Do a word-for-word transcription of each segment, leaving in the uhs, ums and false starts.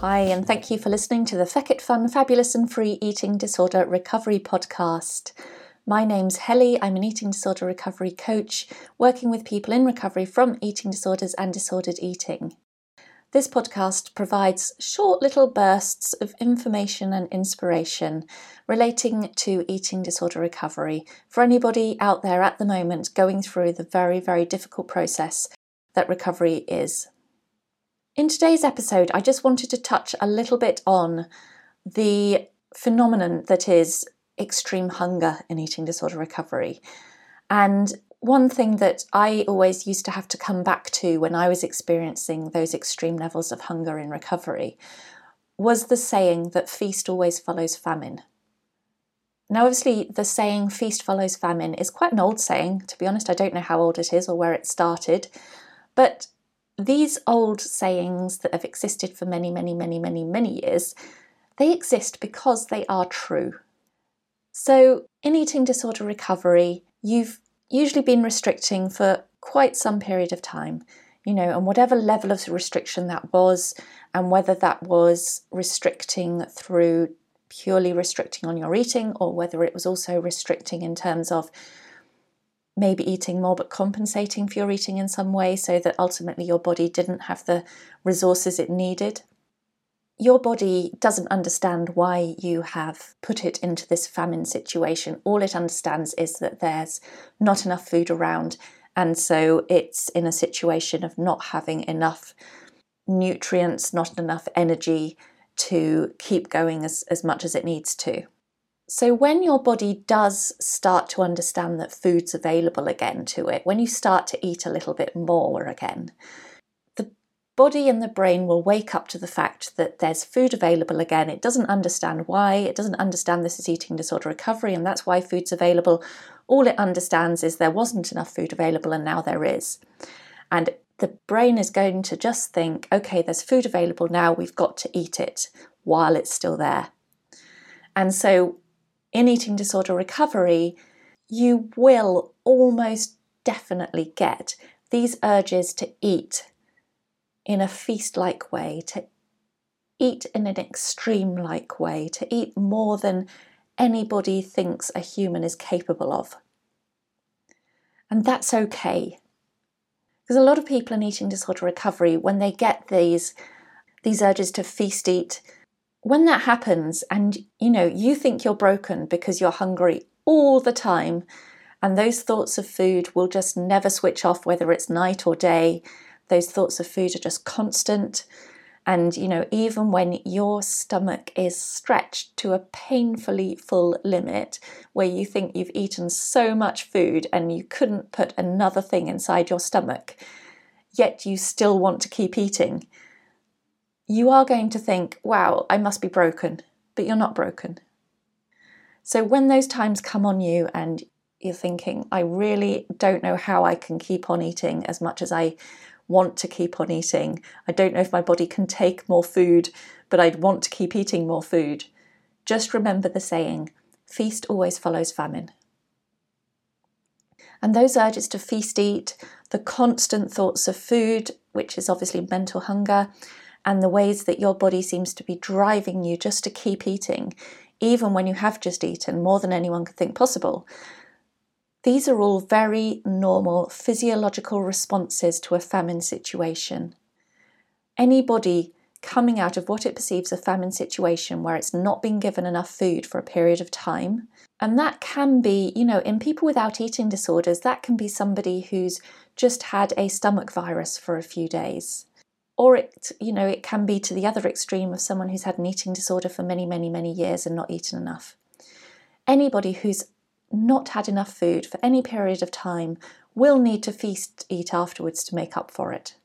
Hi, and thank you for listening to the Feck It Fun, Fabulous and Free Eating Disorder Recovery Podcast. My name's Helly. I'm an eating disorder recovery coach, working with people in recovery from eating disorders and disordered eating. This podcast provides short little bursts of information and inspiration relating to eating disorder recovery for anybody out there at the moment going through the very, very difficult process that recovery is. In today's episode, I just wanted to touch a little bit on the phenomenon that is extreme hunger in eating disorder recovery. And one thing that I always used to have to come back to when I was experiencing those extreme levels of hunger in recovery was the saying that feast always follows famine. Now, obviously, the saying feast follows famine is quite an old saying. To be honest, I don't know how old it is or where it started, but these old sayings that have existed for many, many, many, many, many years, they exist because they are true. So in eating disorder recovery, you've usually been restricting for quite some period of time, you know, and whatever level of restriction that was, and whether that was restricting through purely restricting on your eating, or whether it was also restricting in terms of maybe eating more but compensating for your eating in some way so that ultimately your body didn't have the resources it needed. Your body doesn't understand why you have put it into this famine situation. All it understands is that there's not enough food around, and so it's in a situation of not having enough nutrients, not enough energy to keep going as, as much as it needs to. So when your body does start to understand that food's available again to it, when you start to eat a little bit more again, the body and the brain will wake up to the fact that there's food available again. It doesn't understand why. It doesn't understand this is eating disorder recovery and that's why food's available. All it understands is there wasn't enough food available and now there is. And the brain is going to just think, okay, there's food available now, we've got to eat it while it's still there. And so in eating disorder recovery, you will almost definitely get these urges to eat in a feast-like way, to eat in an extreme-like way, to eat more than anybody thinks a human is capable of. And that's okay. Because a lot of people in eating disorder recovery, when they get these, these urges to feast eat, when that happens and, you know, you think you're broken because you're hungry all the time and those thoughts of food will just never switch off, whether it's night or day, those thoughts of food are just constant. And, you know, even when your stomach is stretched to a painfully full limit where you think you've eaten so much food and you couldn't put another thing inside your stomach, yet you still want to keep eating, you are going to think, wow, I must be broken, but you're not broken. So when those times come on you and you're thinking, I really don't know how I can keep on eating as much as I want to keep on eating. I don't know if my body can take more food, but I'd want to keep eating more food. Just remember the saying, feast always follows famine. And those urges to feast eat, the constant thoughts of food, which is obviously mental hunger, and the ways that your body seems to be driving you just to keep eating, even when you have just eaten more than anyone could think possible. These are all very normal physiological responses to a famine situation. Anybody coming out of what it perceives a famine situation where it's not been given enough food for a period of time, and that can be, you know, in people without eating disorders, that can be somebody who's just had a stomach virus for a few days. Or it, you know, it can be to the other extreme of someone who's had an eating disorder for many, many, many years and not eaten enough. Anybody who's not had enough food for any period of time will need to feast eat afterwards to make up for it.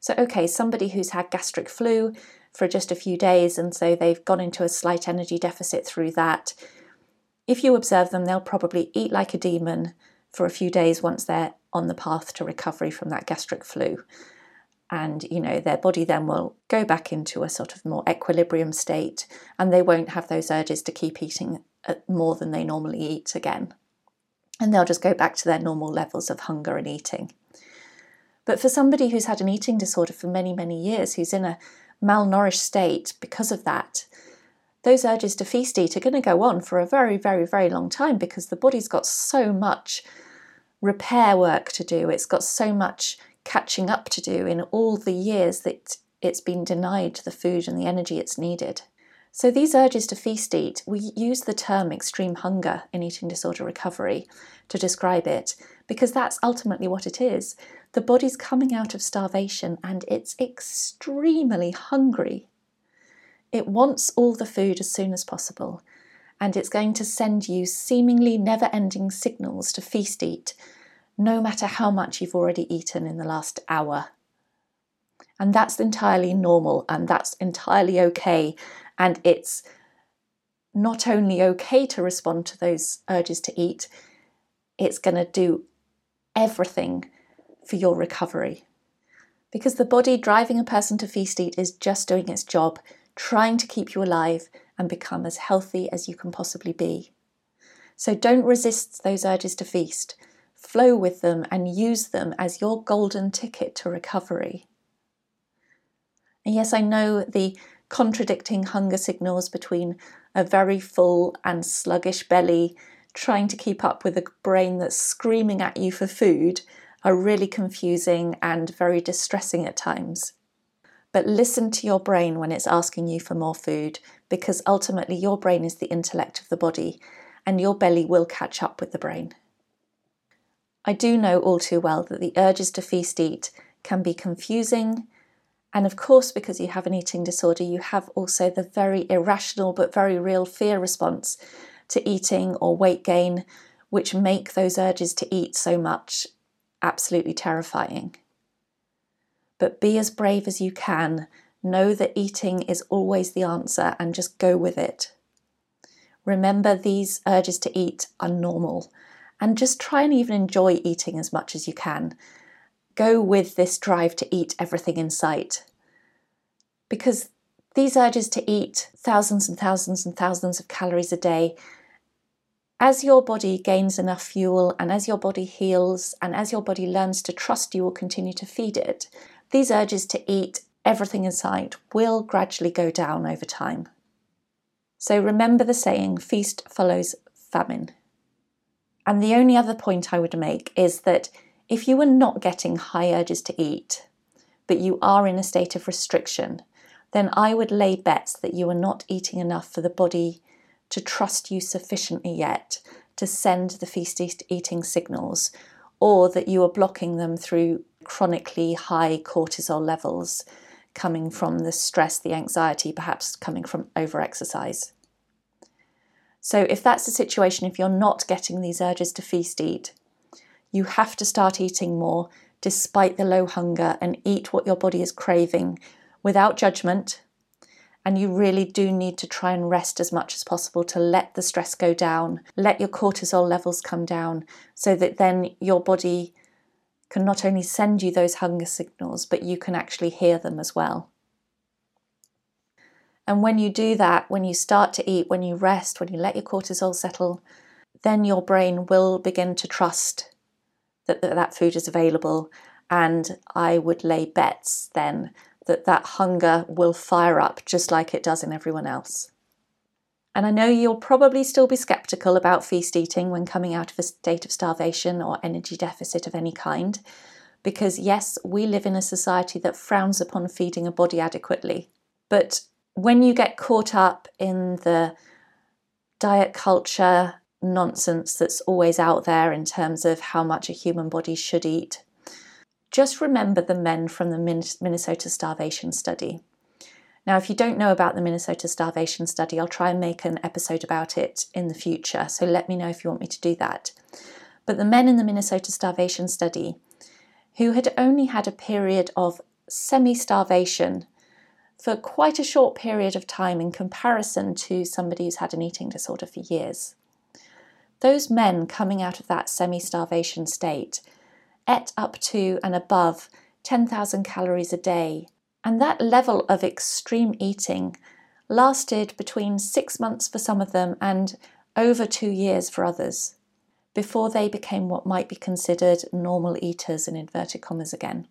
So, okay, somebody who's had gastric flu for just a few days, and so they've gone into a slight energy deficit through that. If you observe them, they'll probably eat like a demon for a few days once they're on the path to recovery from that gastric flu. And, you know, their body then will go back into a sort of more equilibrium state, and they won't have those urges to keep eating more than they normally eat again. And they'll just go back to their normal levels of hunger and eating. But for somebody who's had an eating disorder for many, many years, who's in a malnourished state because of that, those urges to feast eat are going to go on for a very, very, very long time, because the body's got so much repair work to do. It's got so much catching up to do in all the years that it's been denied the food and the energy it's needed. So these urges to feast eat, we use the term extreme hunger in eating disorder recovery to describe it, because that's ultimately what it is. The body's coming out of starvation and it's extremely hungry. It wants all the food as soon as possible, and it's going to send you seemingly never-ending signals to feast eat, no matter how much you've already eaten in the last hour. And that's entirely normal, and that's entirely okay. And it's not only okay to respond to those urges to eat, it's going to do everything for your recovery. Because the body driving a person to feast eat is just doing its job, trying to keep you alive and become as healthy as you can possibly be. So don't resist those urges to feast. Flow with them and use them as your golden ticket to recovery. And yes, I know the contradicting hunger signals between a very full and sluggish belly trying to keep up with a brain that's screaming at you for food are really confusing and very distressing at times. But listen to your brain when it's asking you for more food, because ultimately your brain is the intellect of the body, and your belly will catch up with the brain. I do know all too well that the urges to feast eat can be confusing. And of course, because you have an eating disorder, you have also the very irrational but very real fear response to eating or weight gain, which make those urges to eat so much absolutely terrifying. But be as brave as you can. Know that eating is always the answer, and just go with it. Remember, these urges to eat are normal, and just try and even enjoy eating as much as you can. Go with this drive to eat everything in sight. Because these urges to eat thousands and thousands and thousands of calories a day, as your body gains enough fuel and as your body heals and as your body learns to trust you will continue to feed it, these urges to eat everything in sight will gradually go down over time. So remember the saying, feast follows famine. And the only other point I would make is that if you are not getting high urges to eat, but you are in a state of restriction, then I would lay bets that you are not eating enough for the body to trust you sufficiently yet to send the feast-eating signals, or that you are blocking them through chronically high cortisol levels coming from the stress, the anxiety, perhaps coming from over-exercise. So if that's the situation, if you're not getting these urges to feast-eat, you have to start eating more despite the low hunger and eat what your body is craving without judgment. And you really do need to try and rest as much as possible to let the stress go down, let your cortisol levels come down, so that then your body can not only send you those hunger signals, but you can actually hear them as well. And when you do that, when you start to eat, when you rest, when you let your cortisol settle, then your brain will begin to trust that that food is available, and I would lay bets then that that hunger will fire up just like it does in everyone else. And I know you'll probably still be sceptical about feast eating when coming out of a state of starvation or energy deficit of any kind, because yes, we live in a society that frowns upon feeding a body adequately. But when you get caught up in the diet culture nonsense that's always out there in terms of how much a human body should eat, just remember the men from the Minnesota Starvation Study. Now, if you don't know about the Minnesota Starvation Study, I'll try and make an episode about it in the future, so let me know if you want me to do that. But the men in the Minnesota Starvation Study, who had only had a period of semi-starvation for quite a short period of time in comparison to somebody who's had an eating disorder for years. Those men coming out of that semi-starvation state ate up to and above ten thousand calories a day, and that level of extreme eating lasted between six months for some of them and over two years for others, before they became what might be considered normal eaters in inverted commas again.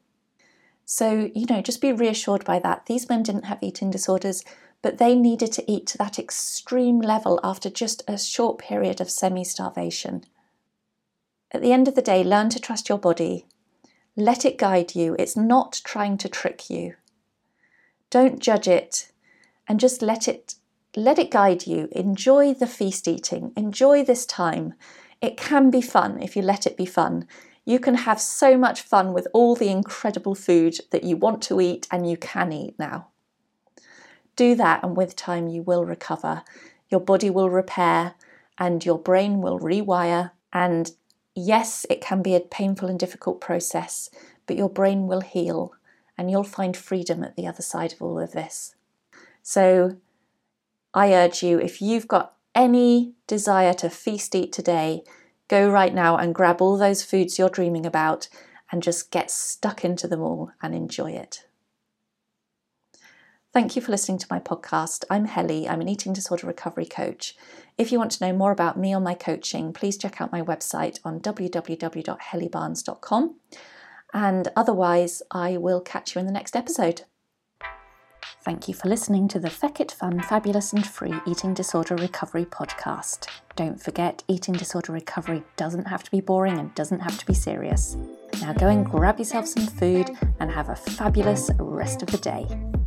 So, you know, just be reassured by that. These men didn't have eating disorders, but they needed to eat to that extreme level after just a short period of semi-starvation. At the end of the day, learn to trust your body. Let it guide you. It's not trying to trick you. Don't judge it, and just let it let it guide you. Enjoy the feast eating. Enjoy this time. It can be fun if you let it be fun. You can have so much fun with all the incredible food that you want to eat and you can eat now. Do that, and with time you will recover. Your body will repair and your brain will rewire. And yes, it can be a painful and difficult process, but your brain will heal and you'll find freedom at the other side of all of this. So I urge you, if you've got any desire to feast eat today, go right now and grab all those foods you're dreaming about and just get stuck into them all and enjoy it. Thank you for listening to my podcast. I'm Helly. I'm an eating disorder recovery coach. If you want to know more about me or my coaching, please check out my website on w w w dot helly barnes dot com. And otherwise, I will catch you in the next episode. Thank you for listening to the Feckit Fun, Fabulous and Free Eating Disorder Recovery Podcast. Don't forget, eating disorder recovery doesn't have to be boring and doesn't have to be serious. Now go and grab yourself some food and have a fabulous rest of the day.